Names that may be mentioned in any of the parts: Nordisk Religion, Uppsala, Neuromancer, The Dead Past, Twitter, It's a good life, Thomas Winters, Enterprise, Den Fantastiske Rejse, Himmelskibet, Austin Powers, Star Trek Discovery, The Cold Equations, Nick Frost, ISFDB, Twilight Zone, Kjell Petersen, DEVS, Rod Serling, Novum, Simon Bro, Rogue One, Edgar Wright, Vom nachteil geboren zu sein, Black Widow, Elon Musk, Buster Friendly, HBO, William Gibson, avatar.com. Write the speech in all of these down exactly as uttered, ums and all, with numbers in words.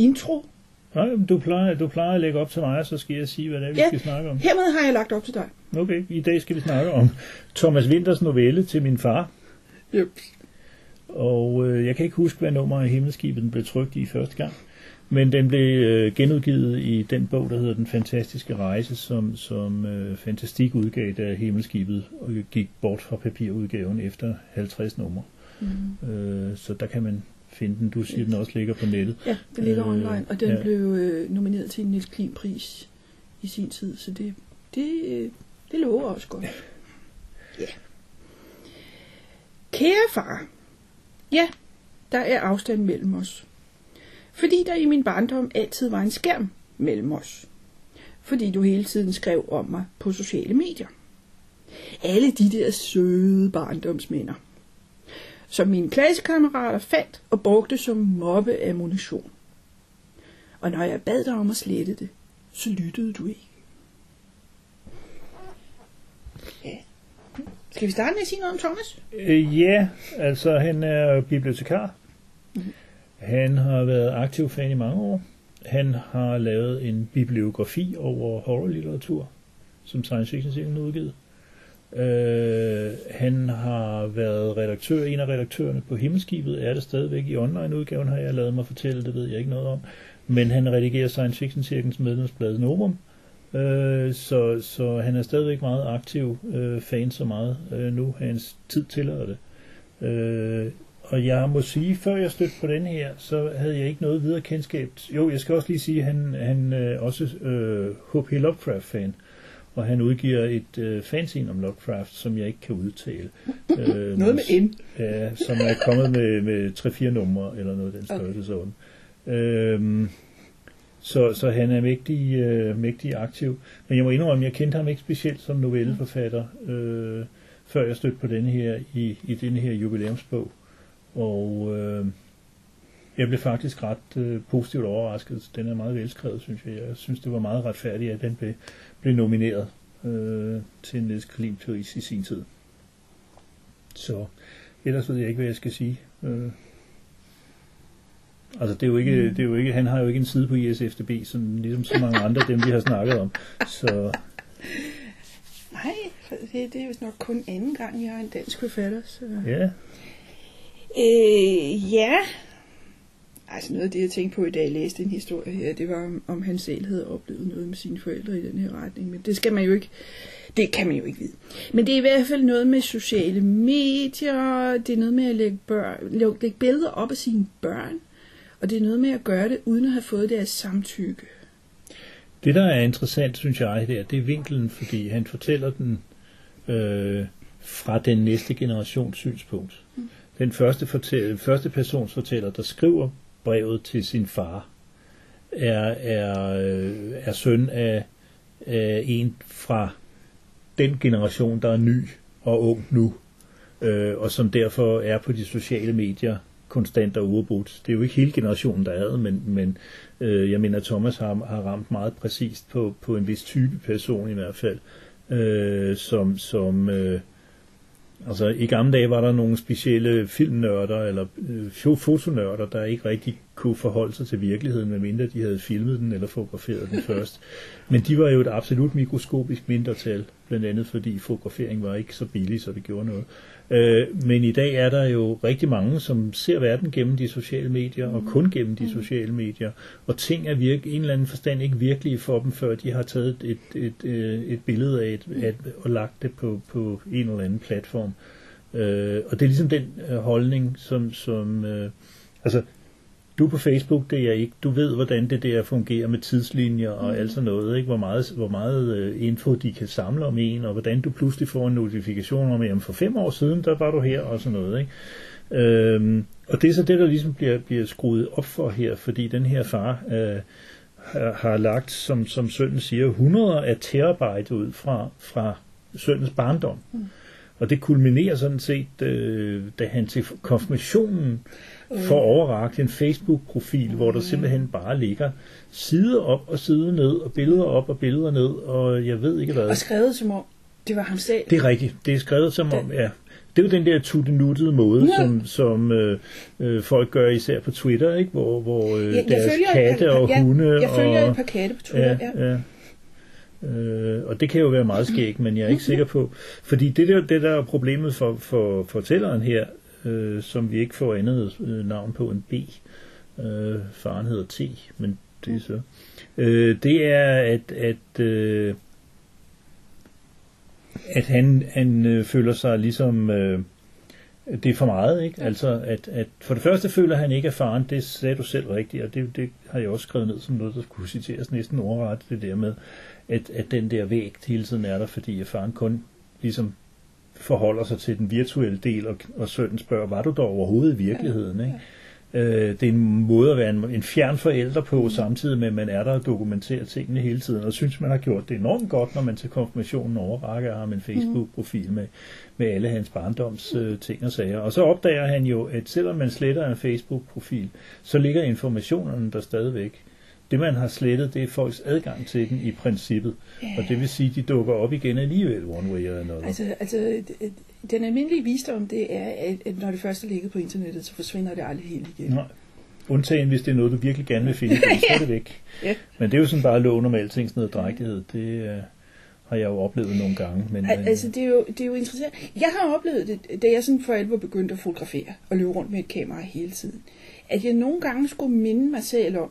Intro. Nej, du plejer, du plejer at lægge op til mig, så skal jeg sige, hvad det er, vi ja, skal snakke om. Hermed har jeg lagt op til dig. Okay, i dag skal vi snakke om Thomas Winters novelle Til min far. Yep. Og øh, jeg kan ikke huske, hvad nummer af Himmelskibet blev trykt i første gang, men den blev øh, genudgivet i den bog, der hedder Den Fantastiske Rejse, som, som øh, Fantastik udgav, da Himmelskibet gik bort fra papirudgaven efter halvtreds numre. Mm. Øh, så der kan man finde den. Du siger, den også ligger på nettet. Ja, den ligger øh, online, og den ja. blev øh, nomineret til en Niels Klim-pris i sin tid, så det, det, øh, det lover også godt. Ja. Yeah. Kære far, ja, der er afstand mellem os. Fordi der i min barndom altid var en skærm mellem os. Fordi du hele tiden skrev om mig på sociale medier. Alle de der søde barndomsminder, som mine klassekammerater fandt og brugte som mobbeammunition. Og når jeg bad dig om at slette det, så lyttede du ikke. Ja. Skal vi starte med at sige noget om Thomas? Øh, ja, altså han er bibliotekar. Mm-hmm. Han har været aktiv fan i mange år. Han har lavet en bibliografi over horrorlitteratur, som science fiction-serien er udgivet. Øh, han har været redaktør, en af redaktørerne på Himmelskibet, er det stadigvæk i online-udgaven, har jeg lavet mig fortælle, det ved jeg ikke noget om. Men han redigerer science fiction-cirkens medlemsblad Novum, øh, så, så han er stadigvæk meget aktiv, øh, fan så meget øh, nu, hans tid tillader det. Øh, og jeg må sige, før jeg stødte på den her, så havde jeg ikke noget videre kendskab. Jo, jeg skal også lige sige, at han, han øh, også øh, H P Lovecraft-fan. Og han udgiver et øh, fanzine om Lovecraft, som jeg ikke kan udtale. Øh, noget med N. Ja, som er kommet med, med tre fire numre, eller noget den størrelsesorden. Okay. Øh, så, så han er mægtig, øh, mægtig aktiv. Men jeg må indrømme, jeg kendte ham ikke specielt som novelleforfatter, øh, før jeg stødte på denne her, i, i denne her jubilæumsbog. Og øh, jeg blev faktisk ret øh, positivt overrasket. Den er meget velskrevet, synes jeg. Jeg synes, det var meget retfærdigt, at den blev blev nomineret øh, til en Niels Klim-pris i sin tid. Så ellers ved jeg ikke, hvad jeg skal sige. Øh, altså, det er, jo ikke, det er jo ikke... Han har jo ikke en side på I S F D B, som ligesom så mange andre, dem vi har snakket om. Så. Nej, det, det er jo nok kun anden gang, jeg har en dansk forfatter. Så. Ja. Øh, ja. Altså noget af det, jeg tænkte på i dag, jeg læste en historie her, det var, om, om han selv havde oplevet noget med sine forældre i den her retning, men det skal man jo ikke, det kan man jo ikke vide. Men det er i hvert fald noget med sociale medier, det er noget med at lægge, børn, lægge billeder op af sine børn, og det er noget med at gøre det, uden at have fået deres samtykke. Det, der er interessant, synes jeg, det er, det er vinklen, fordi han fortæller den øh, fra den næste generations synspunkt. Mm. Den første, fortælle, første persons fortæller, der skriver brevet til sin far, er, er, er søn af, af en fra den generation, der er ny og ung nu, øh, og som derfor er på de sociale medier konstant og uafbrudt. Det er jo ikke hele generationen, der er det, men, men øh, jeg mener, Thomas har, har ramt meget præcist på, på en vis type person i hvert fald, øh, som... som øh, altså i gamle dage var der nogle specielle filmnørder eller øh, fotonørder, der ikke rigtig kunne forholde sig til virkeligheden, medmindre de havde filmet den eller fotograferet den først. Men de var jo et absolut mikroskopisk mindretal, blandt andet fordi fotografering var ikke så billig, så det gjorde noget. Øh, men i dag er der jo rigtig mange, som ser verden gennem de sociale medier, og kun gennem de sociale medier, og ting er virke, en eller anden forstand ikke virkelige for dem, før de har taget et, et, et, et billede af et, at, og lagt det på, på en eller anden platform. Øh, og det er ligesom den øh, holdning, som... som øh, altså Du er på Facebook, det er jeg ikke. Du ved, hvordan det der fungerer med tidslinjer og mm. alt sådan noget, ikke? Hvor meget, hvor meget info de kan samle om en, og hvordan du pludselig får en notifikation om, jamen for fem år siden, der var du her og sådan noget, ikke? Øhm, og det er så det, der ligesom bliver, bliver skruet op for her, fordi den her far øh, har, har lagt, som, som sønnen siger, hundreder af terabyte ud fra, fra sønnens barndom. Mm. Og det kulminerer sådan set, øh, da han til konfirmationen mm. får overragt en Facebook-profil, mm. hvor der simpelthen bare ligger side op og side ned, og billeder op og billeder ned, og jeg ved ikke hvad. Og skrevet som om, det var ham selv. Det er rigtigt, det er skrevet som den. Om, ja. Det er jo den der tuttenuttede måde, ja. som, som øh, øh, folk gør især på Twitter, ikke? Hvor, hvor øh, ja, deres katte par, og ja, hunde... Jeg følger og, et par katte på Twitter, ja. ja. ja. Øh, og det kan jo være meget skægt, men jeg er ikke sikker på... Fordi det der, det der er problemet for, for fortælleren her, øh, som vi ikke får andet øh, navn på end B, øh, faren hedder T, men det er så... Øh, det er, at... at øh, at han, han øh, føler sig ligesom, øh, det er for meget, ikke? Altså, at, at for det første føler han ikke, at faren, det sagde du selv rigtigt, og det, det har jeg også skrevet ned som noget, der skulle citeres næsten ordret, det der med, at, at den der vægt hele tiden er der, fordi faren kun ligesom forholder sig til den virtuelle del, og, og sønnen spørger, var du der overhovedet i virkeligheden, ikke? Øh, det er en måde at være en, en fjern forælder på, samtidig med, at man er der og dokumenterer tingene hele tiden, og synes, man har gjort det enormt godt, når man til konfirmationen overrækker ham en Facebook-profil med, med alle hans barndoms øh, ting og sager. Og så opdager han jo, at selvom man sletter en Facebook-profil, så ligger informationerne der stadigvæk. Det, man har slettet, det er folks adgang til den i princippet, yeah. og det vil sige, at de dukker op igen alligevel, one way eller another. Altså, altså den almindelige visdom, det er, at når det først er ligget på internettet, så forsvinder det aldrig helt igen. Nej, undtagen hvis det er noget, du virkelig gerne vil finde, så er det væk. Yeah. Men det er jo sådan bare loven om alting, sådan noget drægtighed, det øh, har jeg jo oplevet nogle gange. Men, Al- altså, det er, jo, det er jo interessant. Jeg har oplevet det, da jeg sådan for alvor begyndte at fotografere og løbe rundt med et kamera hele tiden, at jeg nogle gange skulle minde mig selv om,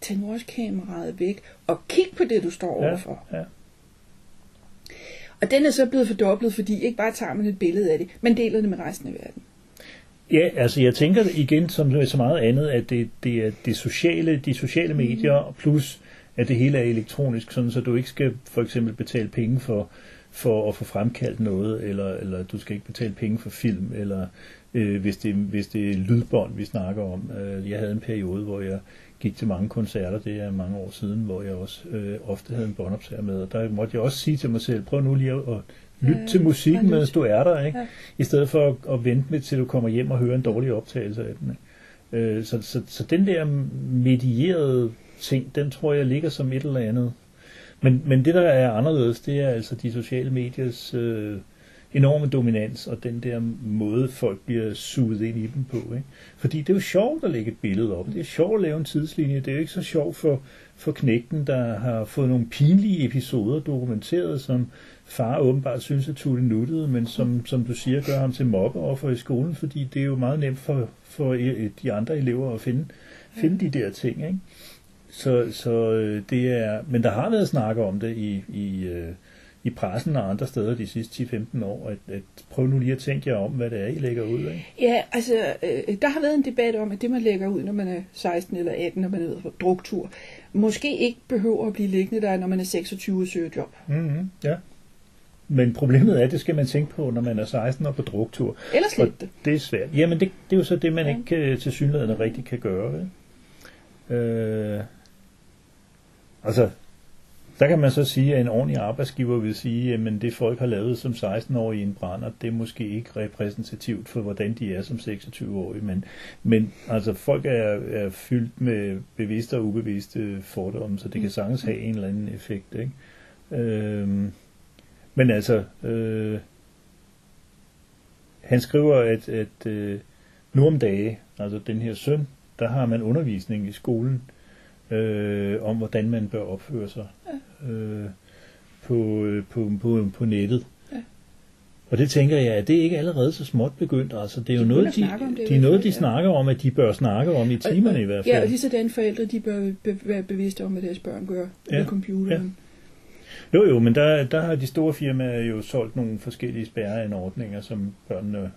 tag nu også kameraet væk, og kig på det, du står overfor. Ja, ja. Og den er så blevet fordoblet, fordi ikke bare tager man et billede af det, man deler det med resten af verden. Ja, altså jeg tænker igen, som så meget andet, at det, det er de sociale, de sociale mm. medier, plus at det hele er elektronisk, sådan så du ikke skal for eksempel betale penge for, for at få fremkaldt noget, eller, eller du skal ikke betale penge for film, eller øh, hvis, det, hvis det er lydbånd, vi snakker om. Jeg havde en periode, hvor jeg gik til mange koncerter, det er mange år siden, hvor jeg også øh, ofte havde en båndoptager med, og der måtte jeg også sige til mig selv, prøv nu lige at, at lytte øh, til musikken, mens du er der, ikke? Ja. I stedet for at, at vente med, til du kommer hjem og hører en dårlig optagelse af den. Ikke? Øh, så, så, så den der medierede ting, den tror jeg ligger som et eller andet. Men, men det, der er anderledes, det er altså de sociale mediers øh, enorme dominans, og den der måde, folk bliver suget ind i dem på. Ikke? Fordi det er jo sjovt at lægge et billede op, det er sjovt at lave en tidslinje, det er jo ikke så sjovt for, for knægten, der har fået nogle pinlige episoder dokumenteret, som far åbenbart synes er tuttenuttede, men som, som du siger, gør ham til mobbeoffer i skolen, fordi det er jo meget nemt for, for de andre elever at finde, finde de der ting. Ikke? Så, så det er, men der har været snak om det i... i i pressen og andre steder de sidste ti til femten år, at, at prøv nu lige at tænke jer om, hvad det er, I lægger ud af. Ja, altså, øh, der har været en debat om, at det, man lægger ud, når man er seksten eller atten, når man er på druktur, måske ikke behøver at blive liggende der, når man er seksogtyve og søger job. Mm-hmm, ja. Men problemet er, at det skal man tænke på, når man er seksten og på druktur. Eller slet det. Det er svært. Jamen, det, det er jo så det, man ja. ikke til synligheden rigtig kan gøre. Øh, altså... Der kan man så sige, at en ordentlig arbejdsgiver vil sige, at det folk har lavet som seksten-årige i en brænder, det er måske ikke repræsentativt for, hvordan de er som seksogtyve-årige. Men, men altså, folk er, er fyldt med bevidste og ubevidste fordomme, så det kan sagtens have en eller anden effekt. Ikke? Øhm, men altså, øh, han skriver, at, at øh, nu om dage, altså den her søn, der har man undervisning i skolen, Øh, om hvordan man bør opføre sig øh, på, på, på, på nettet. Ja. Og det tænker jeg, at det ikke allerede så småt begyndt. Altså, det er jo de noget, de, det, de, er noget, de ja. snakker om, at de bør snakke om i timerne og, og, i hvert fald. Ja, og lige sådan forældre, de bør be- være bevidste om, hvad deres børn gør ja. med computeren. Ja. Jo jo, men der, der har de store firmaer jo solgt nogle forskellige spærreanordninger, som børnene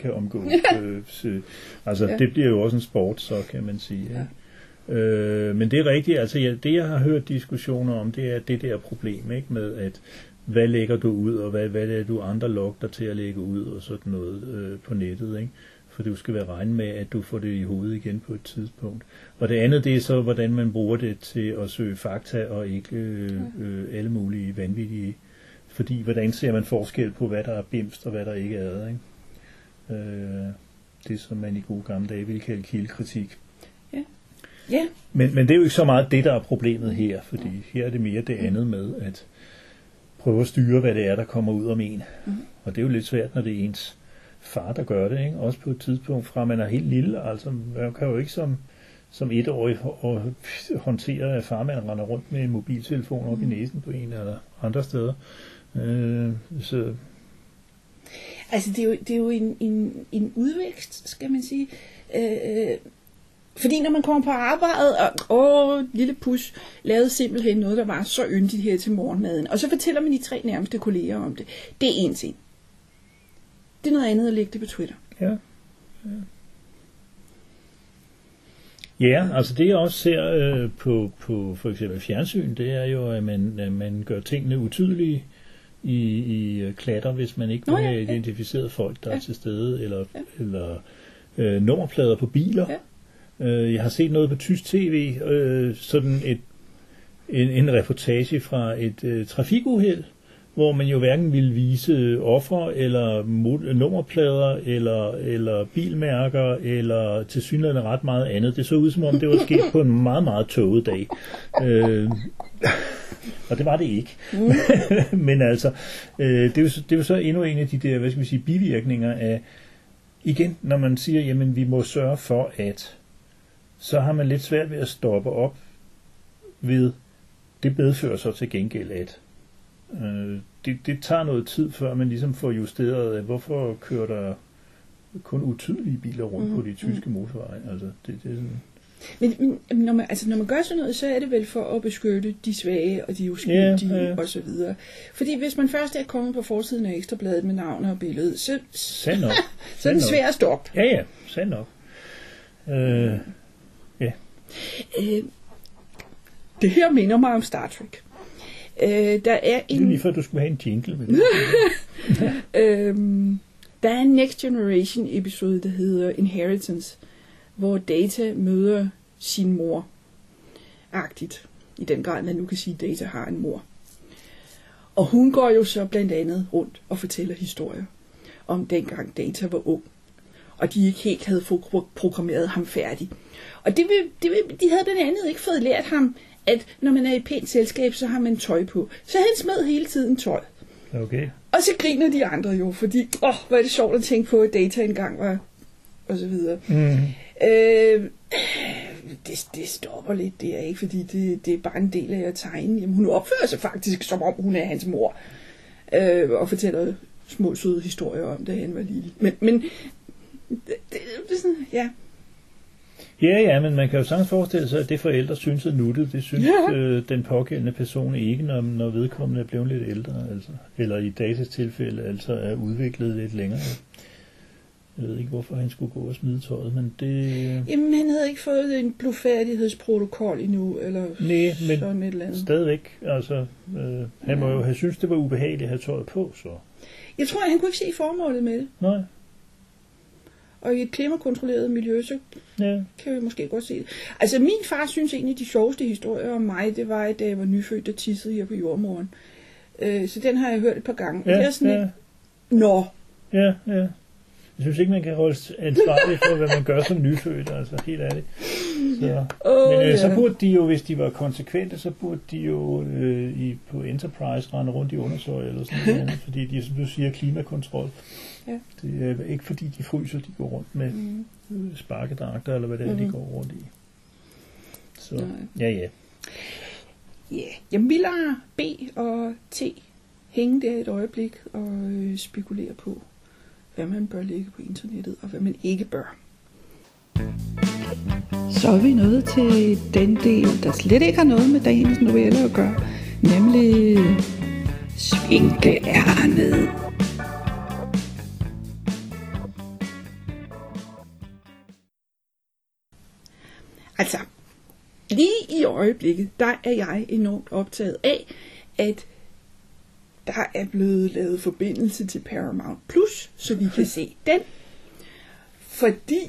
kan omgås. Ja. Øh, altså, ja. Det bliver jo også en sport, så kan man sige. Ja. Ja. Øh, men det er rigtigt. Altså, ja, det, jeg har hørt diskussioner om, det er det der problem, ikke, med at hvad lægger du ud, og hvad, hvad er du andre logter til at lægge ud, og sådan noget øh, på nettet, ikke? For du skal være regne med, at du får det i hovedet igen på et tidspunkt. Og det andet, det er så, hvordan man bruger det til at søge fakta, og ikke øh, øh, alle mulige vanvittige. Fordi, hvordan ser man forskel på, hvad der er bimst, og hvad der ikke er, ikke? Øh, det, som man i gode gamle dage ville kalde kildekritik. Ja. Ja. Men, men det er jo ikke så meget det, der er problemet her, fordi her er det mere det andet med, at prøve at styre, hvad det er, der kommer ud om en. Mm-hmm. Og det er jo lidt svært, når det er ens far, der gør det, ikke? Også på et tidspunkt fra, man er helt lille. Altså, man kan jo ikke som, som etårig håndtere, at far, man render rundt med en mobiltelefon op mm-hmm. i næsen på en eller andre steder. Øh, så. Altså, det er jo, det er jo en, en, en udvækst, skal man sige. Øh, Fordi når man kommer på arbejde, og åh, lille pus, lavede simpelthen noget, der var så yndigt her til morgenmaden. Og så fortæller man de tre nærmeste kolleger om det. Det er en ting. Det er noget andet at lægge det på Twitter. Ja, ja. Ja, altså det jeg også ser øh, på, på for eksempel fjernsyn, det er jo, at man, at man gør tingene utydelige i, i klatter, hvis man ikke Nå, ja, vil identificere ja. folk, der ja. er til stede, eller, ja. eller øh, nummerplader på biler. Ja. Jeg har set noget på tysk tv, øh, sådan et, en, en reportage fra et øh, trafikuheld, hvor man jo hverken ville vise offer, eller mod, nummerplader, eller, eller bilmærker, eller tilsyneladende ret meget andet. Det så ud som om, det var sket på en meget, meget tåget dag. Øh, og det var det ikke. Mm. Men altså, øh, det er jo, det er jo så endnu en af de der, hvad skal vi sige, bivirkninger af, igen, når man siger, jamen vi må sørge for, at så har man lidt svært ved at stoppe op ved, det medfører så til gengæld at. Øh, det, det tager noget tid, før man ligesom får justeret, at hvorfor kører der kun utydelige biler rundt mm, på de tyske mm. motorveje. Altså, det, det er sådan. Men, men når, man, altså, når man gør sådan noget, så er det vel for at beskytte de svage og de uskyldige yeah, yeah. og så videre. Fordi hvis man først er kommet på forsiden af Ekstrabladet med navn og billede, så, så er det svært at stoppe. Ja, ja, sandt nok. Øh, Øh, det her minder mig om Star Trek. Øh, der er en... Det er lige før, du skulle have en jingle med det. øhm, der er en Next Generation episode, der hedder Inheritance, hvor Data møder sin mor. Agtigt. I den grad, man nu kan sige, at Data har en mor. Og hun går jo så blandt andet rundt og fortæller historier om dengang Data var ung. Og de ikke helt havde programmeret ham færdig. Og det vil, det vil, de havde blandt andet ikke fået lært ham, at når man er i et pænt selskab, så har man tøj på. Så han smed hele tiden tøj. Okay. Og så griner de andre jo, fordi, åh, oh, hvor er det sjovt at tænke på, at Data engang var, og så videre. Mm. Øh, det, det stopper lidt der, ikke? Fordi det, det er bare en del af at tegne. Jamen, hun opfører sig faktisk, som om hun er hans mor. Øh, og fortæller små, søde historier om, da han var lille. Men, men det, det, det er sådan, ja... Ja, ja, men man kan jo sagtens forestille sig, at det forældre synes er nuttet. Det synes ja. øh, den pågældende person ikke, når, når vedkommende er blevet lidt ældre, altså. Eller i Datas tilfælde, altså er udviklet lidt længere. Jeg ved ikke, hvorfor han skulle gå og smide tøjet, men det... Jamen, han havde ikke fået en blufærdighedsprotokol endnu, eller Næ, men sådan et eller andet. Stadigvæk, altså, øh, han må jo have syntes, det var ubehageligt at have tøjet på, så... Jeg tror, han kunne ikke se formålet med det. Nej. Og i et klimakontrolleret miljø, så ja. kan vi måske godt se det. Altså, min far synes egentlig, de sjoveste historier om mig, det var, da jeg var nyfødt, der tissede jeg på jordmoren. Øh, så den har jeg hørt et par gange. Ja, jeg er sådan ja. et... Nå. Ja, ja. Jeg synes ikke, man kan holde ansvarlig for, hvad man gør som nyfødt, altså helt ærligt. Så. Ja. Oh, Men øh, ja. så burde de jo, hvis de var konsekvente, så burde de jo øh, i, på Enterprise rende rundt i undersøg eller sådan noget, fordi de, som du siger, klimakontrol. Ja. Det er ikke fordi, de fryser, de går rundt med mm. sparkedragter, eller hvad det er, mm. de går rundt i. Så, Nej. ja, ja. Ja, jeg lader B og T hænge der et øjeblik og spekulere på, hvad man bør lægge på internettet, og hvad man ikke bør. Så er vi nået til den del, der slet ikke har noget med dagens novelle at gøre, nemlig svinkeærnet. Altså, lige i øjeblikket, der er jeg enormt optaget af, at der er blevet lavet forbindelse til Paramount Plus, så vi kan se den. Fordi,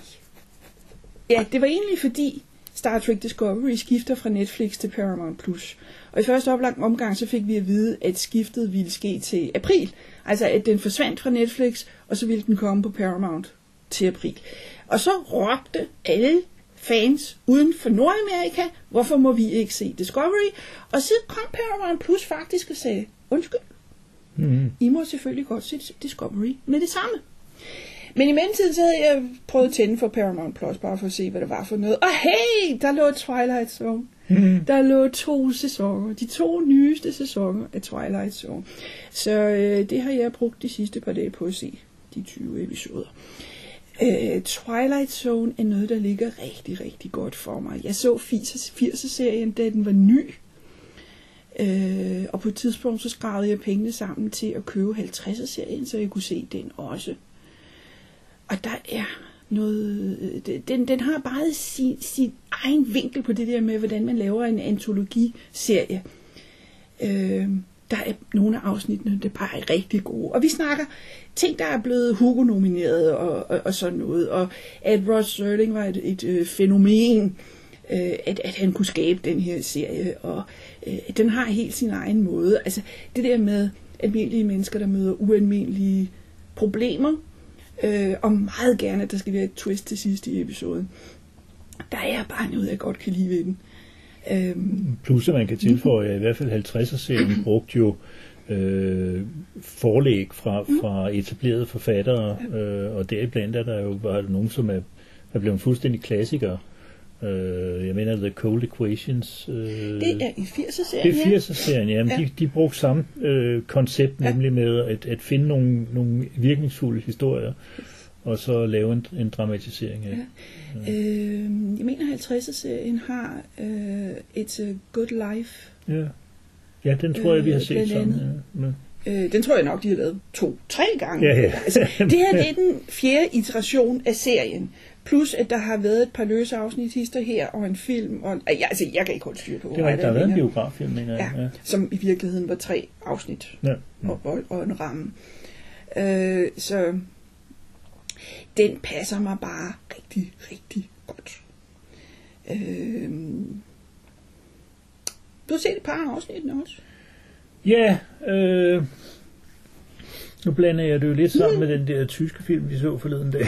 ja, det var egentlig fordi Star Trek Discovery skifter fra Netflix til Paramount Plus. Og i første oplang omgang, så fik vi at vide, at skiftet ville ske til april. Altså, at den forsvandt fra Netflix, og så ville den komme på Paramount til april. Og så råbte alle fans uden for Nordamerika, hvorfor må vi ikke se Discovery? Og så kom Paramount Plus faktisk og sagde, undskyld, mm. I må selvfølgelig godt se Discovery med det samme. Men i mellemtiden så havde jeg prøvet at tænde for Paramount Plus, bare for at se, hvad det var for noget. Og hey, der lå Twilight Zone. Mm. Der lå to sæsoner, de to nyeste sæsoner af Twilight Zone. Så øh, det har jeg brugt de sidste par dage på at se, de tyve episoder. Øh, Twilight Zone er noget, der ligger rigtig, rigtig godt for mig. Jeg så firser-serien, da den var ny. Øh, og på et tidspunkt, så skrabede jeg pengene sammen til at købe halvtredser-serien, så jeg kunne se den også. Og der er noget, den, den har bare sin, sin egen vinkel på det der med, hvordan man laver en antologiserie. Øh, der er nogle af afsnittene, der bare er rigtig gode. Og vi snakker ting, der er blevet Hugo-nomineret og, og, og sådan noget. Og at Rod Serling var et, et øh, fænomen, øh, at, at han kunne skabe den her serie. Og øh, den har helt sin egen måde. Altså det der med almindelige mennesker, der møder ualmindelige problemer, Øh, og meget gerne, at der skal være et twist til sidst i episoden. Der er bare noget, jeg godt kan lide ved den. Øhm. Plus at man kan tilføje, at i hvert fald halvtredser-serien brugte jo øh, forlæg fra, fra etablerede forfattere, øh, og deriblandt er der jo bare nogen, som er, er blevet fuldstændig klassikere. Øh, jeg mener The Cold Equations. Øh, det er i firser-serien. Det er firser-serien, ja. Jamen, ja. De, de brugte samme øh, koncept, nemlig ja. med at, at finde nogle, nogle virkningsfulde historier, og så lave en, en dramatisering af. Ja. Ja. Øh, jeg mener halvtredser-serien har øh, It's a good life. Ja, ja den tror jeg, vi har øh, set sammen. Ja. Ja. Øh, den tror jeg nok, de har lavet to-tre gange. Ja, ja. Altså, det her det er den fjerde iteration af serien. Plus, at der har været et par løse afsnit hister her, og en film, og ja, altså, jeg kan ikke holde styr på. Det var, der har været en biograffilm, mener jeg. Ja, ja. Som i virkeligheden var tre afsnit, ja. mm. og, og, og en ramme. Øh, så den passer mig bare rigtig, rigtig godt. Øh, du har set et par afsnit også? Ja, øh... nu blander jeg det jo lidt sammen mm. med den der tyske film, vi så forleden dag.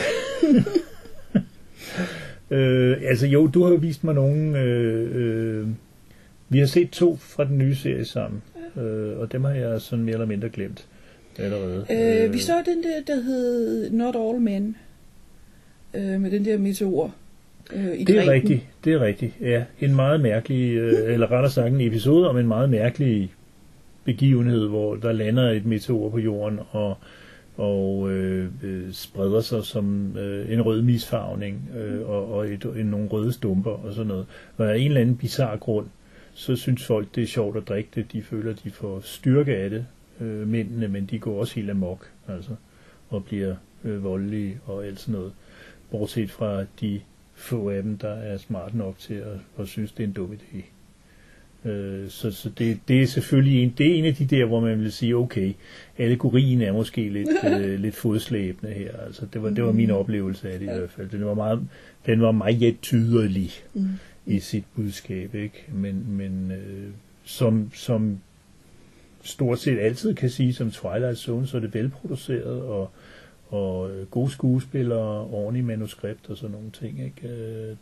Øh, altså jo, du har jo vist mig nogle øh, øh, vi har set to fra den nye serie sammen, øh, og dem har jeg sådan mere eller mindre glemt allerede. Øh, øh. Vi så den der, der hed Not All Men, øh, med den der meteor øh, i det er rigtigt, det er rigtigt, ja. En meget mærkelig, øh, eller rettere sagt en episode om en meget mærkelig begivenhed, hvor der lander et meteor på jorden, og og øh, øh, spreder sig som øh, en rød misfarvning øh, og, og et, en, nogle røde stumper og sådan noget. Og af en eller anden bizarre grund, så synes folk, det er sjovt at drikke det. De føler, de får styrke af det, øh, mændene, men de går også helt amok, altså, og bliver øh, voldelige og alt sådan noget. Bortset fra de få af dem, der er smarte nok til at, at synes, det er en dum idé. Så, så det, det er selvfølgelig en, det er en af de der, hvor man vil sige, okay, allegorien er måske lidt, øh, lidt fodslæbende her. Altså, det, var, det var min oplevelse af det ja. i hvert fald. Den var meget, den var meget tydelig mm. i sit budskab, ikke? Men, men øh, som, som stort set altid kan sige, som Twilight Zone, så er det velproduceret og, og gode skuespillere, ordentligt manuskript og sådan nogle ting, ikke?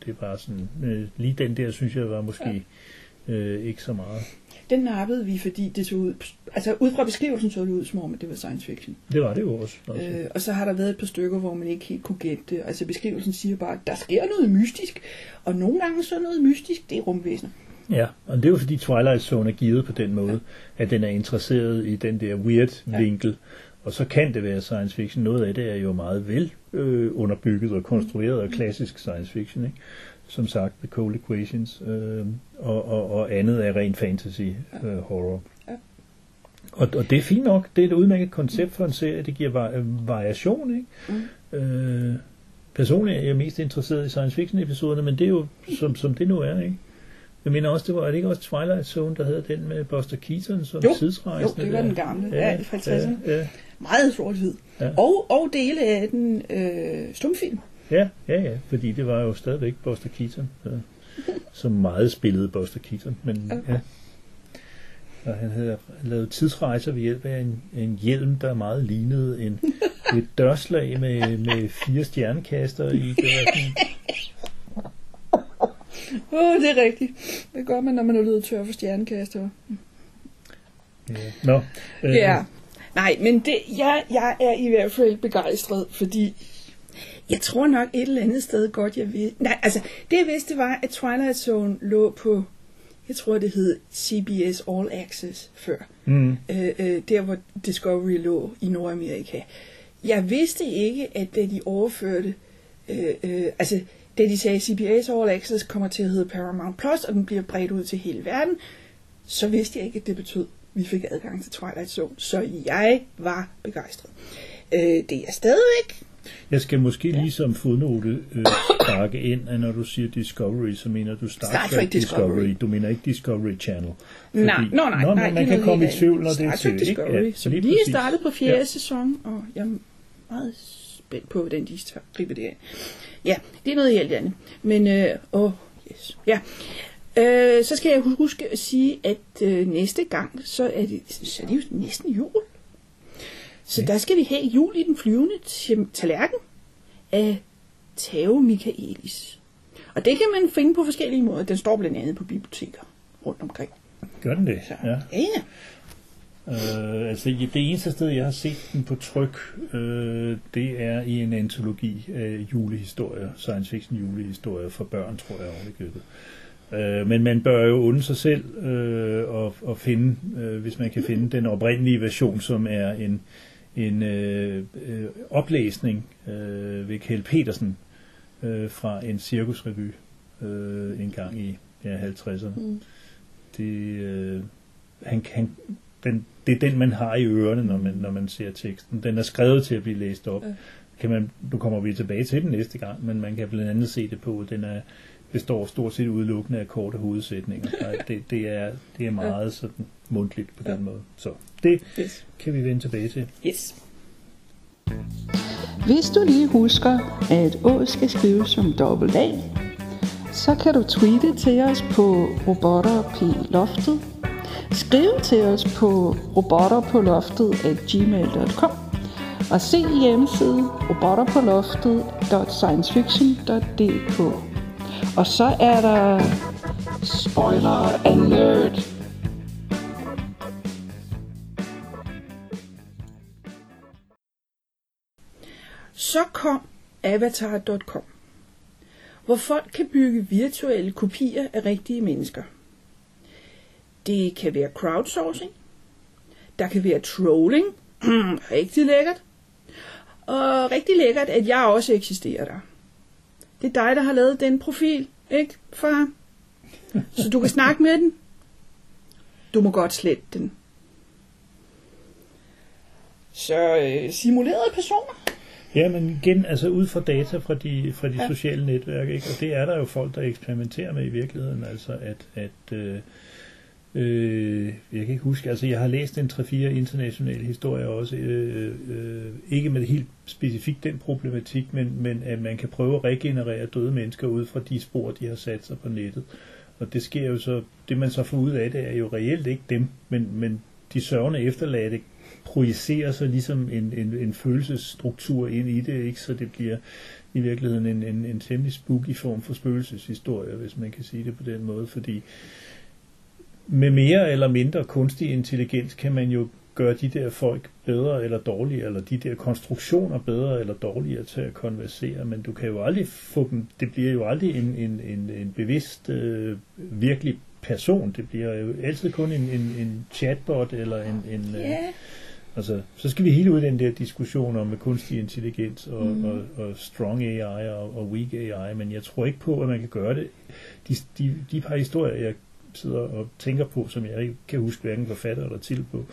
Det er bare sådan, øh, lige den der, synes jeg, var måske... Ja. Øh, ikke så meget. Den nappede vi, fordi det så ud, altså ud fra beskrivelsen så det ud som om, at det var science fiction. Det var det jo også. også. Øh, og så har der været et par stykker, hvor man ikke helt kunne gætte det. Altså beskrivelsen siger bare, at der sker noget mystisk, og nogle gange så noget mystisk, det er rumvæsener. Ja, og det er jo fordi Twilight Zone er givet på den måde, ja. at den er interesseret i den der weird ja. vinkel. Og så kan det være science fiction. Noget af det er jo meget vel øh, underbygget og konstrueret mm. og klassisk science fiction, ikke? Som sagt, The Cold Equations, øh, og, og, og andet er ren fantasy øh, horror. Ja. Og, og det er fint nok, det er et udmærket koncept for en serie, det giver var, variation, ikke? Mm. Øh, Personligt er jeg mest interesseret i science fiction-episoderne, men det er jo, som, som det nu er, ikke? Jeg mener også, det var, er det ikke også Twilight Zone, der havde den med Buster Keaton som jo, tidsrejsende? Jo, det var der. Den gamle, ja, ja i halvtredserne. Ja, ja. Meget sort hvid. Ja. Og, og dele af den øh, stumfilm. Ja, ja, ja, fordi det var jo stadigvæk Buster Keaton, ja, som meget spillede Buster Keaton, men okay. Ja. Og han havde lavet tidsrejser ved hjælp af en, en hjelm, der meget lignede en, et dørslag med, med fire stjernekaster i døren. Åh, oh, det er rigtigt. Det gør man, når man er løbet tør for stjernekaster. Ja. Nå. Øh. Ja. Nej, men det, jeg, jeg er i hvert fald begejstret, fordi jeg tror nok et eller andet sted godt, jeg ved. Nej, altså, det jeg vidste var, at Twilight Zone lå på, jeg tror det hed C B S All Access før. Mm. Øh, øh, der hvor Discovery lå i Nordamerika. Jeg vidste ikke, at da de overførte, øh, øh, altså da de sagde, at C B S All Access kommer til at hedde Paramount Plus, og den bliver bredt ud til hele verden, så vidste jeg ikke, at det betød, at vi fik adgang til Twilight Zone. Så jeg var begejstret. Øh, det er jeg stadigvæk. Jeg skal måske ja. lige som fodnote øh, bakke ind, at når du siger Discovery, så mener du Star, Star Trek Discovery. Discovery. Du mener ikke Discovery Channel. Fordi, nej, nå, nej, nå, nej. Man kan komme i tvivl, når det er Star Trek Discovery, ja, som lige er startet på fjerde ja. sæson, og jeg er meget spændt på, hvordan de griber det af. Ja, det er noget helt andet. Men, åh, øh, oh, yes. Ja. Øh, så skal jeg huske at sige, at øh, næste gang, så er det, så er det jo næsten jul. Så der skal vi have Jul i den flyvende tallerken af Tove Michaelis. Og det kan man finde på forskellige måder. Den står blandt andet på biblioteker rundt omkring. Gør den det? Så, ja. ja. Øh, altså det eneste sted, jeg har set den på tryk, øh, det er i en antologi af julehistorier, science fiction julehistorier for børn, tror jeg overgøbet. Øh, men man bør jo unde sig selv øh, og, og finde, øh, hvis man kan finde den oprindelige version, som er en en øh, øh, oplæsning øh, ved Kjell Petersen øh, fra en cirkusrevy øh, en gang i ja, halvtredserne. Mm. Det, øh, han, han, den, det er den, man har i ørerne, når man, når man ser teksten. Den er skrevet til at blive læst op. Øh. Kan man, nu kommer vi tilbage til den næste gang, men man kan blandt andet se det på. Den er, består stort set udelukkende af korte hovedsætninger. det, det, er, det er meget øh. sådan mundtligt på den øh. måde. Så det yes. kan vi vende tilbage til. Yes. Hvis du lige husker, at Å skal skrives som dobbelt A, så kan du tweete til os på robotter på loftet. Skriv til os på robotter på loftet at gmail punktum com og se hjemmesiden robotter på loftet punktum science fiction punktum d k. Og så er der spoiler alert. Så kom avatar punktum com, hvor folk kan bygge virtuelle kopier af rigtige mennesker. Det kan være crowdsourcing, der kan være trolling, rigtig lækkert, og rigtig lækkert, at jeg også eksisterer der. Det er dig, der har lavet den profil, ikke far? Så du kan snakke med den. Du må godt slette den. Så øh, simulerede personer. Ja, men igen, altså ud fra data fra de, fra de ja. sociale netværk, ikke? Og det er der jo folk, der eksperimenterer med i virkeligheden, altså at, at øh, øh, jeg kan ikke huske, altså jeg har læst en tre fire internationale historier også, øh, øh, ikke med helt specifikt den problematik, men, men at man kan prøve at regenerere døde mennesker ud fra de spor, de har sat sig på nettet, og det sker jo så, det man så får ud af det er jo reelt ikke dem, men, men de sørgende efterladte projicerer så ligesom en, en, en følelsesstruktur ind i det, ikke? Så det bliver i virkeligheden en, en, en temmelig spooky form for spøgelseshistorie, hvis man kan sige det på den måde, fordi med mere eller mindre kunstig intelligens kan man jo gøre de der folk bedre eller dårligere, eller de der konstruktioner bedre eller dårligere til at konversere, men du kan jo aldrig få dem, det bliver jo aldrig en, en, en, en bevidst, øh, virkelig person, det bliver jo altid kun en, en, en chatbot eller en, en yeah. øh, altså, så skal vi helt ud i den der diskussion om kunstig intelligens og, mm. og, og strong A I og, og weak A I, men jeg tror ikke på, at man kan gøre det. De, de, de par historier, jeg sidder og tænker på, som jeg ikke kan huske hverken forfatter eller titel på,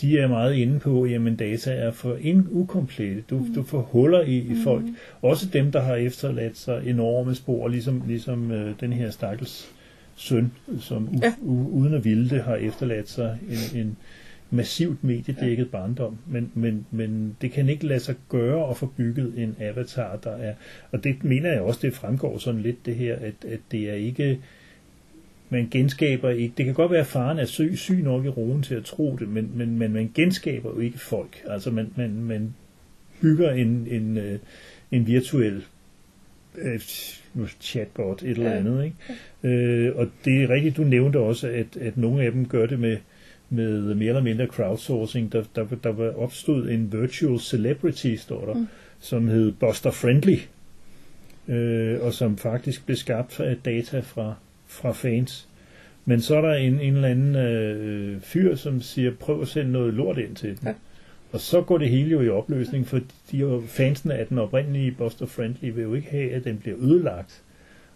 de er meget inde på, jamen data er for in- ukomplette. Du, mm. du får huller i, i folk. Mm. Også dem, der har efterladt sig enorme spor, ligesom, ligesom øh, den her stakkels søn, som u- ja. u- uden at ville det, har efterladt sig en... en massivt mediedækket ja. barndom, men, men, men det kan ikke lade sig gøre at få bygget en avatar, der er, og det mener jeg også, det fremgår sådan lidt det her, at, at det er ikke, man genskaber ikke, det kan godt være, at faren er syg, syg nok i roen til at tro det, men, men, men man genskaber jo ikke folk, altså man, man, man bygger en, en, en virtuel chatbot, et eller andet, ikke? Ja. Øh, og det er rigtigt, du nævnte også, at, at nogle af dem gør det med med mere eller mindre crowdsourcing, der, der, der var opstået en virtual celebrity, står der, mm. som hed Buster Friendly, øh, og som faktisk blev skabt af data fra, fra fans. Men så er der en, en eller anden øh, fyr, som siger, prøv at sende noget lort ind til den. Ja. Og så går det hele jo i opløsning, for de fansene af den oprindelige Buster Friendly vil jo ikke have, at den bliver ødelagt.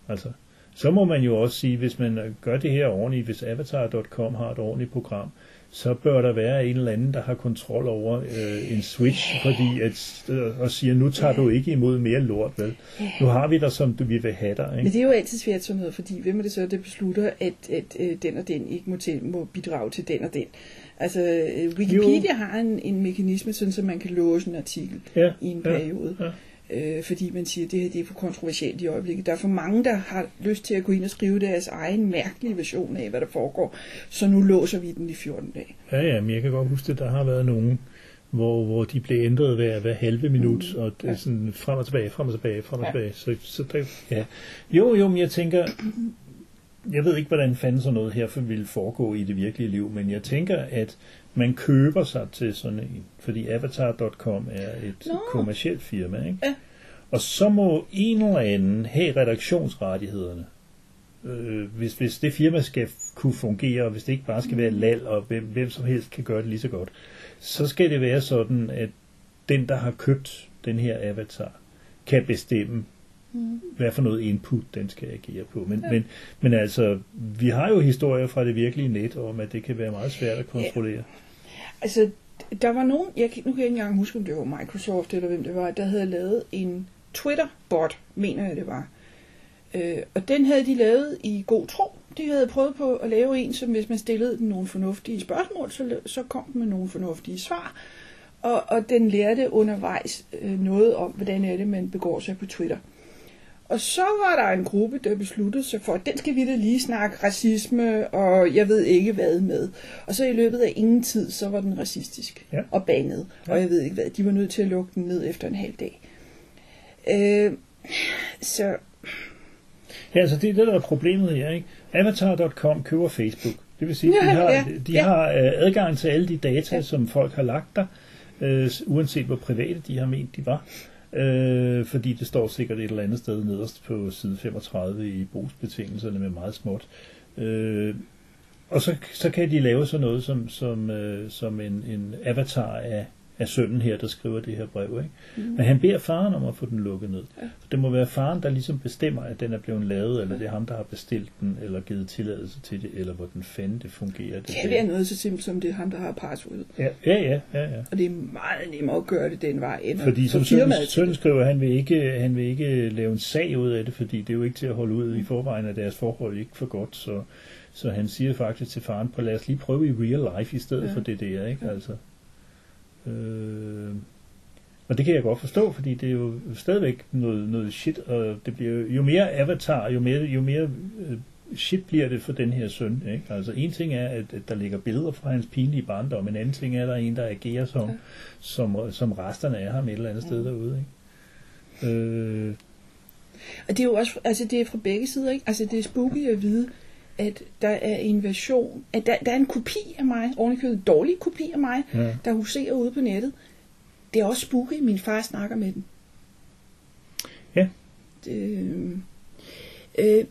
Altså, så må man jo også sige, hvis man gør det her ordentligt, hvis avatar punktum com har et ordentligt program, så bør der være en eller anden, der har kontrol over øh, en switch, fordi at, øh, og siger, nu tager du ikke imod mere lort, vel? Nu har vi dig, som du vi vil have dig, ikke? Men det er jo altid sværdsomhed, fordi hvem er det så, der beslutter, at, at øh, den og den ikke må, til, må bidrage til den og den? Altså, øh, Wikipedia jo. har en, en mekanisme, sådan så man kan låse en artikel ja, i en periode. Ja, ja. Øh, fordi man siger, at det her det er for kontroversielt i øjeblikket. Der er for mange, der har lyst til at gå ind og skrive deres egen mærkelige version af, hvad der foregår. Så nu låser vi den i fjorten dage. Ja, ja, men jeg kan godt huske, at der har været nogen, hvor, hvor de blev ændret hver, hver halve minut, mm, og ja. sådan frem og tilbage, frem og tilbage, frem og ja. tilbage. Så, så der, ja. Jo, jo, men jeg tænker, jeg ved ikke, hvordan fanden sådan noget her ville foregå i det virkelige liv, men jeg tænker, at man køber sig til sådan en, fordi avatar punktum com er et no. kommercielt firma, ikke? Ja. Og så må en eller anden have redaktionsrettighederne, øh, hvis, hvis det firma skal kunne fungere, og hvis det ikke bare skal være lal, og hvem, hvem som helst kan gøre det lige så godt, så skal det være sådan, at den, der har købt den her avatar, kan bestemme, hvad for noget input den skal agere på. Men, ja. men, men altså, vi har jo historier fra det virkelige net om, at det kan være meget svært at kontrollere. Ja. Altså, der var nogen, jeg, nu kan jeg ikke engang huske, om det var Microsoft eller hvem det var, der havde lavet en Twitter-bot, mener jeg det var. Øh, og den havde de lavet i god tro. De havde prøvet på at lave en, som hvis man stillede den nogle fornuftige spørgsmål, så, så kom den med nogle fornuftige svar. Og, og den lærte undervejs øh, noget om, hvordan er det, man begår sig på Twitter. Og så var der en gruppe, der besluttede sig for, at den skal vi da lige snakke racisme, og jeg ved ikke hvad med. Og så i løbet af ingen tid, så var den racistisk ja. og bandet. Ja. Og jeg ved ikke hvad, de var nødt til at lukke den ned efter en halv dag. Øh, så... Ja, altså det er det, der er problemet her, ikke? avatar punktum com køber Facebook. Det vil sige, at de har, ja, ja. de har ja. adgang til alle de data, ja. som folk har lagt der, øh, uanset hvor private de har ment, de var. Øh, fordi det står sikkert et eller andet sted nederst på side femogtredive i brugsbetingelserne med meget småt. Øh, og så, så kan de lave sådan noget som, som, øh, som en, en avatar af, af sønnen her, der skriver det her brev. Ikke? Mm. Men han beder faren om at få den lukket ned. Ja. For det må være faren, der ligesom bestemmer, at den er blevet lavet, eller det er ham, der har bestilt den, eller givet tilladelse til det, eller hvordan fanden det fungerer. Det kan være noget så simpelt som, det er ham, der har passwordet. Ja, ja, ja, ja, ja. Og det er meget nemmere at gøre det den vej end. Fordi som sønnen skriver, han vil, ikke, han vil ikke lave en sag ud af det, fordi det er jo ikke til at holde ud i forvejen, at deres forhold ikke for godt. Så, så han siger faktisk til faren, lad os lige prøve i real life i stedet ja. for det der, ikke? Altså. Øh, og det kan jeg godt forstå, fordi det er jo stadigvæk noget, noget shit, og det bliver jo, jo mere avatar, jo mere, jo mere shit bliver det for den her søn, ikke? Altså en ting er, at, at der ligger billeder fra hans pinlige barndom, en anden ting er, at der er en, der agerer som, okay. som, som resterne af ham et eller andet ja. sted derude, ikke? Øh. Og det er jo også, altså det er fra begge sider, ikke? Altså det er spooky at vide, at der er en version, at der, der er en kopi af mig, ordentligt en dårlig kopi af mig, ja. der huserer ude på nettet. Det er også spooky, min far snakker med den. Ja. Øh, øh,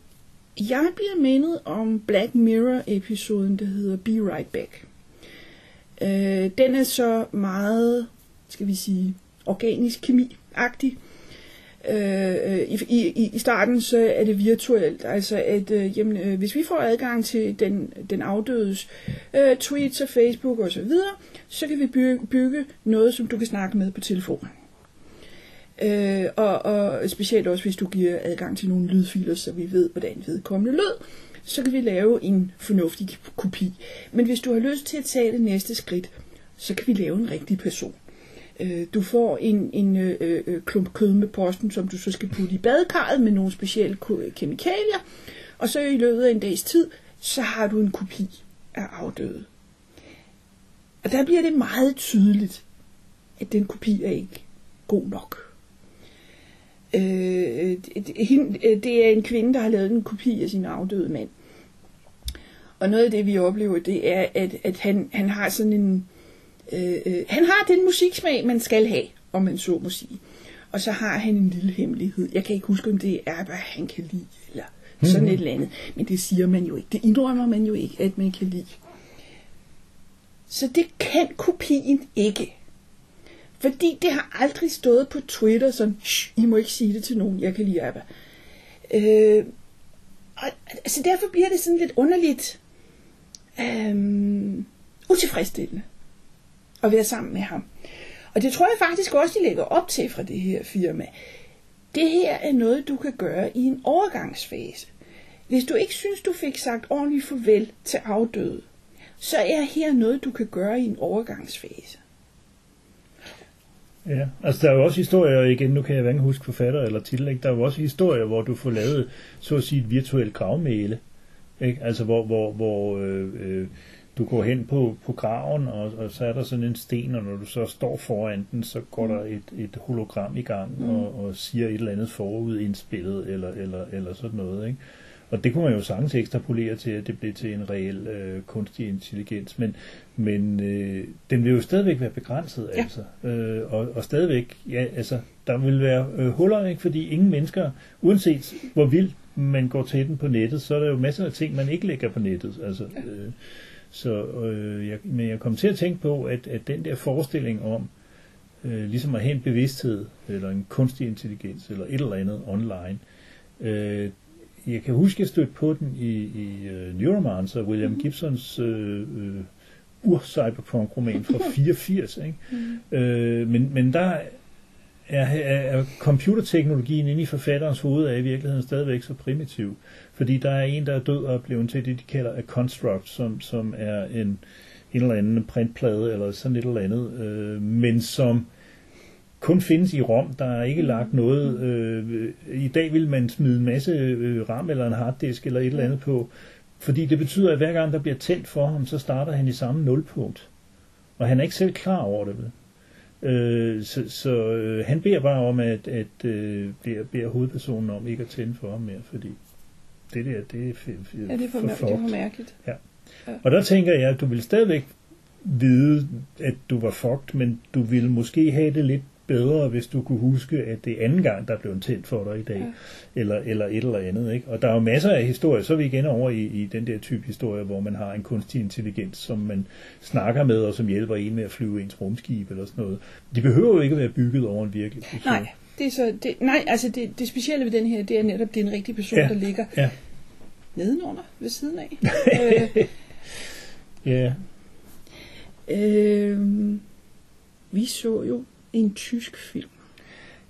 jeg bliver mindet om Black Mirror-episoden, der hedder Be Right Back. Øh, den er så meget, skal vi sige, organisk kemi-agtig. øh, i, i, i starten, så er det virtuelt. Altså, at øh, jamen, øh, hvis vi får adgang til den, den afdødes øh, tweets og Facebook og så videre, så kan vi bygge, bygge noget, som du kan snakke med på telefonen. Øh, og, og specielt også, hvis du giver adgang til nogle lydfiler, så vi ved, hvordan vedkommende lød, så kan vi lave en fornuftig kopi. Men hvis du har lyst til at tage det næste skridt, så kan vi lave en rigtig person. Øh, du får en, en øh, øh, klump kød med posten, som du så skal putte i badekarret med nogle specielle kemikalier, og så i løbet af en dags tid, så har du en kopi af afdøde. Og der bliver det meget tydeligt, at den kopi er ikke god nok. Øh, det er en kvinde, der har lavet en kopi af sin afdøde mand. Og noget af det, vi oplever, det er, at, at han, han har sådan en... Øh, han har den musiksmag, man skal have, om man så må sige. Og så har han en lille hemmelighed. Jeg kan ikke huske, om det er, hvad han kan lide, eller sådan mm-hmm. et eller andet. Men det siger man jo ikke. Det indrømmer man jo ikke, at man kan lide. Så det kan kopien ikke. Fordi det har aldrig stået på Twitter sådan, I må ikke sige det til nogen, jeg kan lide Abba. Øh, og, altså derfor bliver det sådan lidt underligt, øh, utilfredsstillende at være sammen med ham. Og det tror jeg faktisk også, de lægger op til fra det her firma. Det her er noget, du kan gøre i en overgangsfase. Hvis du ikke synes, du fik sagt ordentligt farvel til afdøde, så er her noget, du kan gøre i en overgangsfase. Ja, altså der er jo også historier, igen nu kan jeg hverken huske forfatter eller titel, ikke? Der er jo også historier, hvor du får lavet, så at sige, et virtuelt gravmæle, ikke? Altså hvor, hvor, hvor øh, øh, du går hen på, på graven, og, og så er der sådan en sten, og når du så står foran den, så går der et, et hologram i gang, mm. og, og siger et eller andet forudindspillet, eller, eller, eller sådan noget, ikke? Og det kunne man jo sagtens ekstrapolere til, at det blev til en reel øh, kunstig intelligens, men, men øh, den vil jo stadigvæk være begrænset, ja. altså. Øh, og, og stadigvæk, ja, altså, der vil være øh, huller, ikke? Fordi ingen mennesker, uanset hvor vildt man går til den på nettet, så er der jo masser af ting, man ikke lægger på nettet, altså. Øh, så, øh, jeg, men jeg kom til at tænke på, at, at den der forestilling om, øh, ligesom at have en bevidsthed, eller en kunstig intelligens, eller et eller andet online, øh, jeg kan huske, at jeg stødte på den i, i uh, Neuromancer, William Gibsons uh, uh, ur-cyberpunk-roman fra fireogfirs. Ikke? Mm. Uh, men, men der er, er computerteknologien inde i forfatterens hoved er i virkeligheden stadigvæk så primitiv. Fordi der er en, der er død og er blevet til det, de kalder a construct, som, som er en, en eller anden printplade eller sådan et eller andet, uh, men som... kun findes i Rom, der er ikke lagt noget. Øh, I dag vil man smide en masse øh, RAM eller en harddisk eller et eller andet på, fordi det betyder, at hver gang der bliver tændt for ham, så starter han i samme nulpunkt. Og han er ikke selv klar over det. Øh, så så øh, han beder bare om, at, at øh, beder, beder hovedpersonen om ikke at tænde for ham mere, fordi det der, det er for mærkeligt. Ja, det er for, for, for mærkeligt. Ja. Og der tænker jeg, at du vil stadigvæk vide, at du var fucked, men du ville måske have det lidt bedre, hvis du kunne huske, at det er anden gang, der er blevet tændt for dig i dag, ja. eller, eller et eller andet. Ikke? Og der er jo masser af historier, så er vi igen over i, i den der type historier, hvor man har en kunstig intelligens, som man snakker med, og som hjælper en med at flyve ens rumskib, eller sådan noget. De behøver jo ikke at være bygget over en virkelig person. Nej, det er så, det, nej altså det, det specielle ved den her, det er netop, det er en rigtig person, ja. der ligger ja. nedenunder, ved siden af. øh. Ja. Øh, vi så jo en tysk film.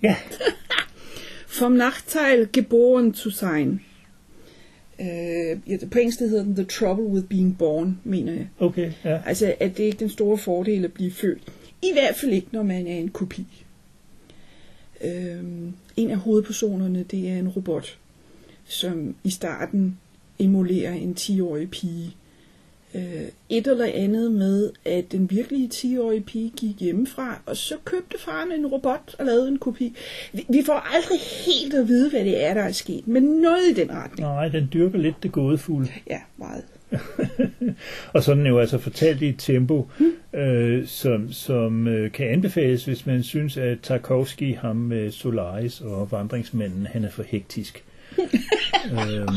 Ja. Vom nachteil geboren zu sein. Øh, ja, på engelsk hedder den The Trouble with Being Born, mener jeg. Okay, ja. Altså, at det ikke er den store fordel at blive født. I hvert fald ikke, når man er en kopi. Øh, en af hovedpersonerne, det er en robot, som i starten emulerer en ti-årig pige. Et eller andet med, at den virkelige ti-årige pige gik hjemmefra, og så købte faren en robot og lavede en kopi. Vi får aldrig helt at vide, hvad det er, der er sket, men noget i den retning. Nej, den dyrker lidt det gådefulde. Ja, meget. Og sådan er jo altså fortalt i et tempo, hmm. øh, som, som øh, kan anbefales, hvis man synes, at Tarkovsky, ham med Solaris og vandringsmanden, han er for hektisk. øh,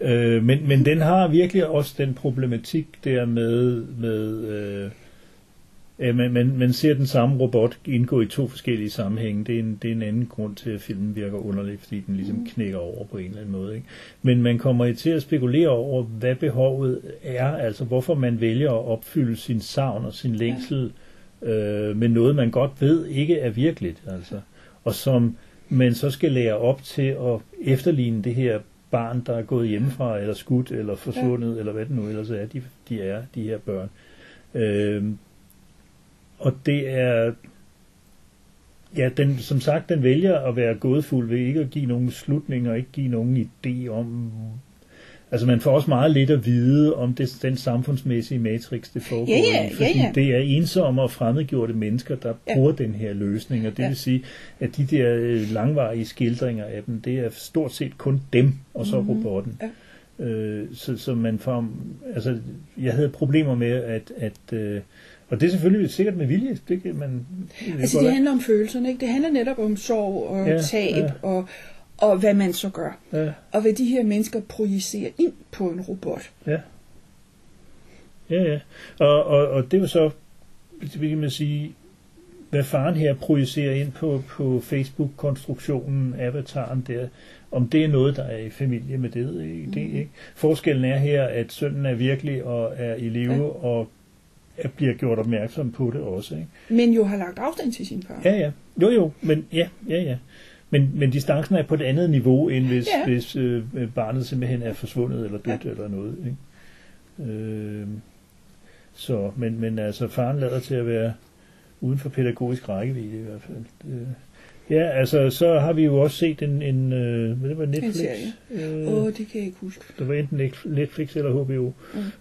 Øh, men, men den har virkelig også den problematik der med, med øh, Men, men, men ser den samme robot indgå i to forskellige sammenhænge, det er, en, det er en anden grund til, at filmen virker underlig, fordi den ligesom knækker over på en eller anden måde. Ikke? Men man kommer til at spekulere over, hvad behovet er, altså hvorfor man vælger at opfylde sin savn og sin længsel øh, med noget, man godt ved ikke er virkeligt. Altså. Og som man så skal lære op til at efterligne det her barn, der er gået hjemmefra, eller skudt, eller forsvundet, ja. Eller hvad det nu ellers er, de, de er, de her børn. Øh, Og det er, ja, den, som sagt, den vælger at være gådefuld ved ikke at give nogen slutning og ikke give nogen idé om, altså man får også meget lidt at vide om det, den samfundsmæssige matrix, det foregår yeah, yeah, i, fordi yeah, yeah. det er ensomme og fremmedgjorte mennesker, der yeah. bruger den her løsning, og det yeah. vil sige, at de der langvarige skildringer af dem, det er stort set kun dem, og så mm-hmm. robotten. Yeah. Øh, så, så man får, altså jeg havde problemer med, at, at øh, og det er selvfølgelig sikkert med vilje. Det kan man, det altså det handler om følelserne, ikke? Det handler netop om sorg og ja, tab ja. Og, og hvad man så gør. Ja. Og hvad de her mennesker projicerer ind på en robot. Ja, ja, ja. Og, og, og det er jo så, det kan man sige, hvad faren her projicerer ind på, på Facebook-konstruktionen, avataren der, om det er noget, der er i familie med det. Ikke? Mm. Det ikke? Forskellen er her, at sønnen er virkelig og er i live, ja. Og jeg bliver gjort opmærksom på det også. Ikke? Men jo har lagt afstand til sin far. Ja, ja. Jo, jo. Men, ja, ja, ja. Men, men distancen er på et andet niveau, end hvis, ja. hvis øh, barnet simpelthen er forsvundet eller dødt ja. Eller noget. Ikke? Øh, så, men, men altså, faren lader til at være uden for pædagogisk rækkevidde i hvert fald. Det, ja, altså, så har vi jo også set en, en øh, hvad det var, Netflix? Åh, øh, oh, det kan jeg ikke huske. Det var enten Netflix eller H B O,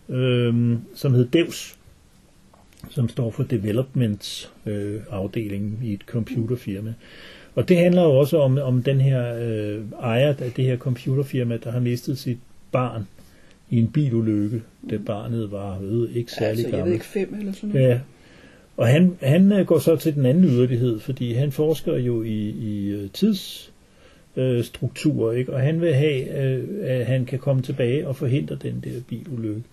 mm. øh, som hed D E V S. Som står for development-afdelingen øh, i et computerfirma. Og det handler jo også om, om den her øh, ejer af det her computerfirma, der har mistet sit barn i en bilulykke, da barnet var ved, ikke særlig altså, gammel. Altså, jeg ved ikke, fem eller sådan noget. Ja. Og han, han går så til den anden yderlighed, fordi han forsker jo i, i tidsstrukturer, øh, og han vil have, øh, at han kan komme tilbage og forhindre den der bilulykke.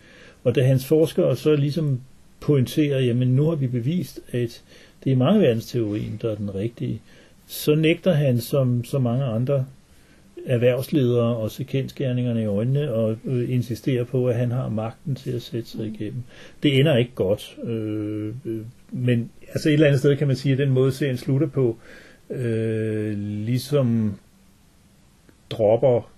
Og da hans forskere så ligesom pointerer, jamen nu har vi bevist, at det er mangeverdensteorien, der er den rigtige, så nægter han som så mange andre erhvervsledere og se kendsgerningerne i øjnene og øh, insisterer på, at han har magten til at sætte sig igennem. Det ender ikke godt, øh, øh, men altså et eller andet sted kan man sige, at den måde serien slutter på, øh, ligesom dropper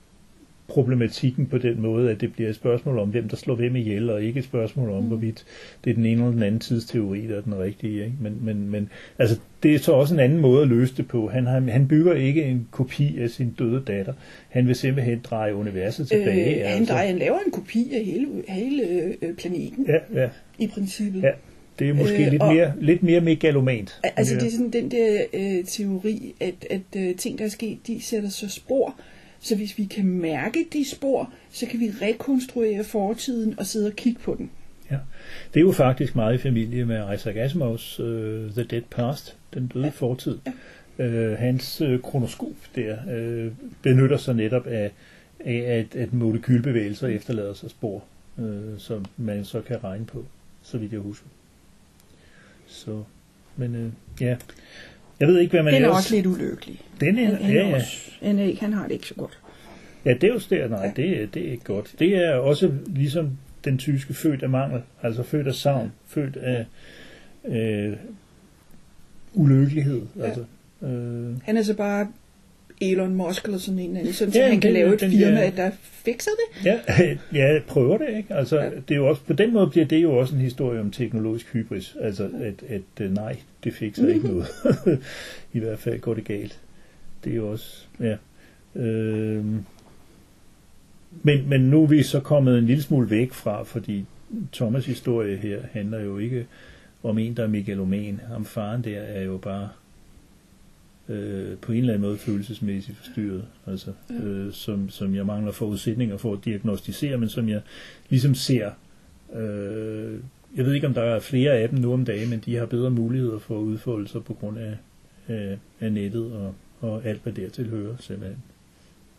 problematikken på den måde, at det bliver et spørgsmål om, hvem der slår hvem ihjel, og ikke et spørgsmål om, hvorvidt det er den ene eller den anden tidsteori, der er den rigtige. Ikke? Men, men, men altså, det er så også en anden måde at løse det på. Han, har, han bygger ikke en kopi af sin døde datter. Han vil simpelthen dreje universet tilbage. Øh, han, altså. drejer, han laver en kopi af hele, hele øh, planeten, ja, ja. I princippet. Ja. Det er måske øh, lidt, og, mere, lidt mere megalomant. Altså, det er sådan den der øh, teori, at, at øh, ting, der er sket, de sætter så spor. Så hvis vi kan mærke de spor, så kan vi rekonstruere fortiden og sidde og kigge på den. Ja, det er jo faktisk meget i familie med Isaac Asimovs uh, The Dead Past, den døde ja. Fortid. Ja. Uh, hans uh, kronoskop der uh, benytter sig netop af, af at, at molekylbevægelser efterlader sig spor, uh, som man så kan regne på, så vidt jeg husker. Så, men uh, ja... Jeg ved ikke, hvad man den er ellers... også lidt ulykkelig. Den er, han, ja, også, ja. Han har det ikke så godt. Ja, det er jo stærkt. Nej, ja. det, det er ikke godt. Det er også ligesom den tyske født af mangel, altså født af savn, ja. Født af øh, ulykkelighed. Ja. Altså, øh... Han er så bare Elon Musk eller sådan en eller anden, sådan, ja, så han kan lave et firma, der, der fikser det. Ja, ja, prøver det, ikke? Altså, ja. Det er jo også, på den måde bliver det jo også en historie om teknologisk hybris, altså at, at nej, det fikser mm-hmm. ikke noget. I hvert fald går det galt. Det er jo også, ja. Øhm. Men, men nu er vi så kommet en lille smule væk fra, fordi Thomas' historie her handler jo ikke om en, der er megaloman. Om faren der er jo bare Øh, på en eller anden måde følelsesmæssigt forstyrret, altså, øh, som, som jeg mangler forudsætninger for at diagnostisere, men som jeg ligesom ser. Øh, jeg ved ikke, om der er flere af dem nu om dagen, men de har bedre muligheder for at udfolde sig på grund af, øh, af nettet og, og alt, hvad dertil hører, simpelthen.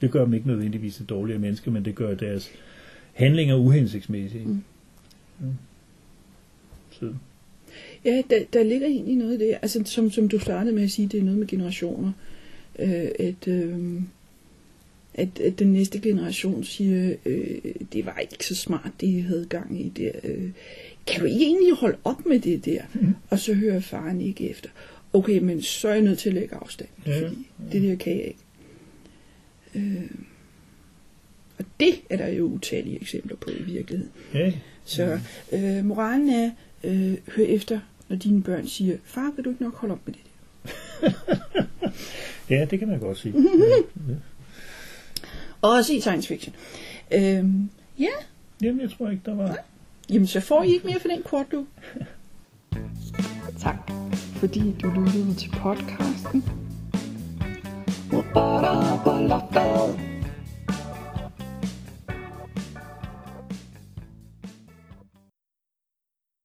Det gør dem ikke nødvendigvis til dårligere mennesker, men det gør deres handlinger uhensigtsmæssige. Mm. Ja. Så. Ja, der, der ligger egentlig noget der. Altså, som, som du startede med at sige, det er noget med generationer. Øh, at, øh, at, at den næste generation siger, øh, det var ikke så smart, det I havde gang i der. Øh, kan du ikke egentlig holde op med det der? Mm. Og så hører faren ikke efter. Okay, men så er jeg nødt til at lægge afstand. Ja, fordi ja. Det der kan jeg ikke. Øh, og det er der jo utallige eksempler på i virkeligheden. Ja. Så øh, moralen er, øh, hør efter, når dine børn siger, far, vil du ikke nok holde op med det der? Ja, det kan man godt sige. Ja, ja. Også i science fiction. Øh, ja. Jamen, jeg tror ikke, der var... Nej. Jamen, så får I ikke mere for den kort, du. Tak, fordi du lyttede til podcasten.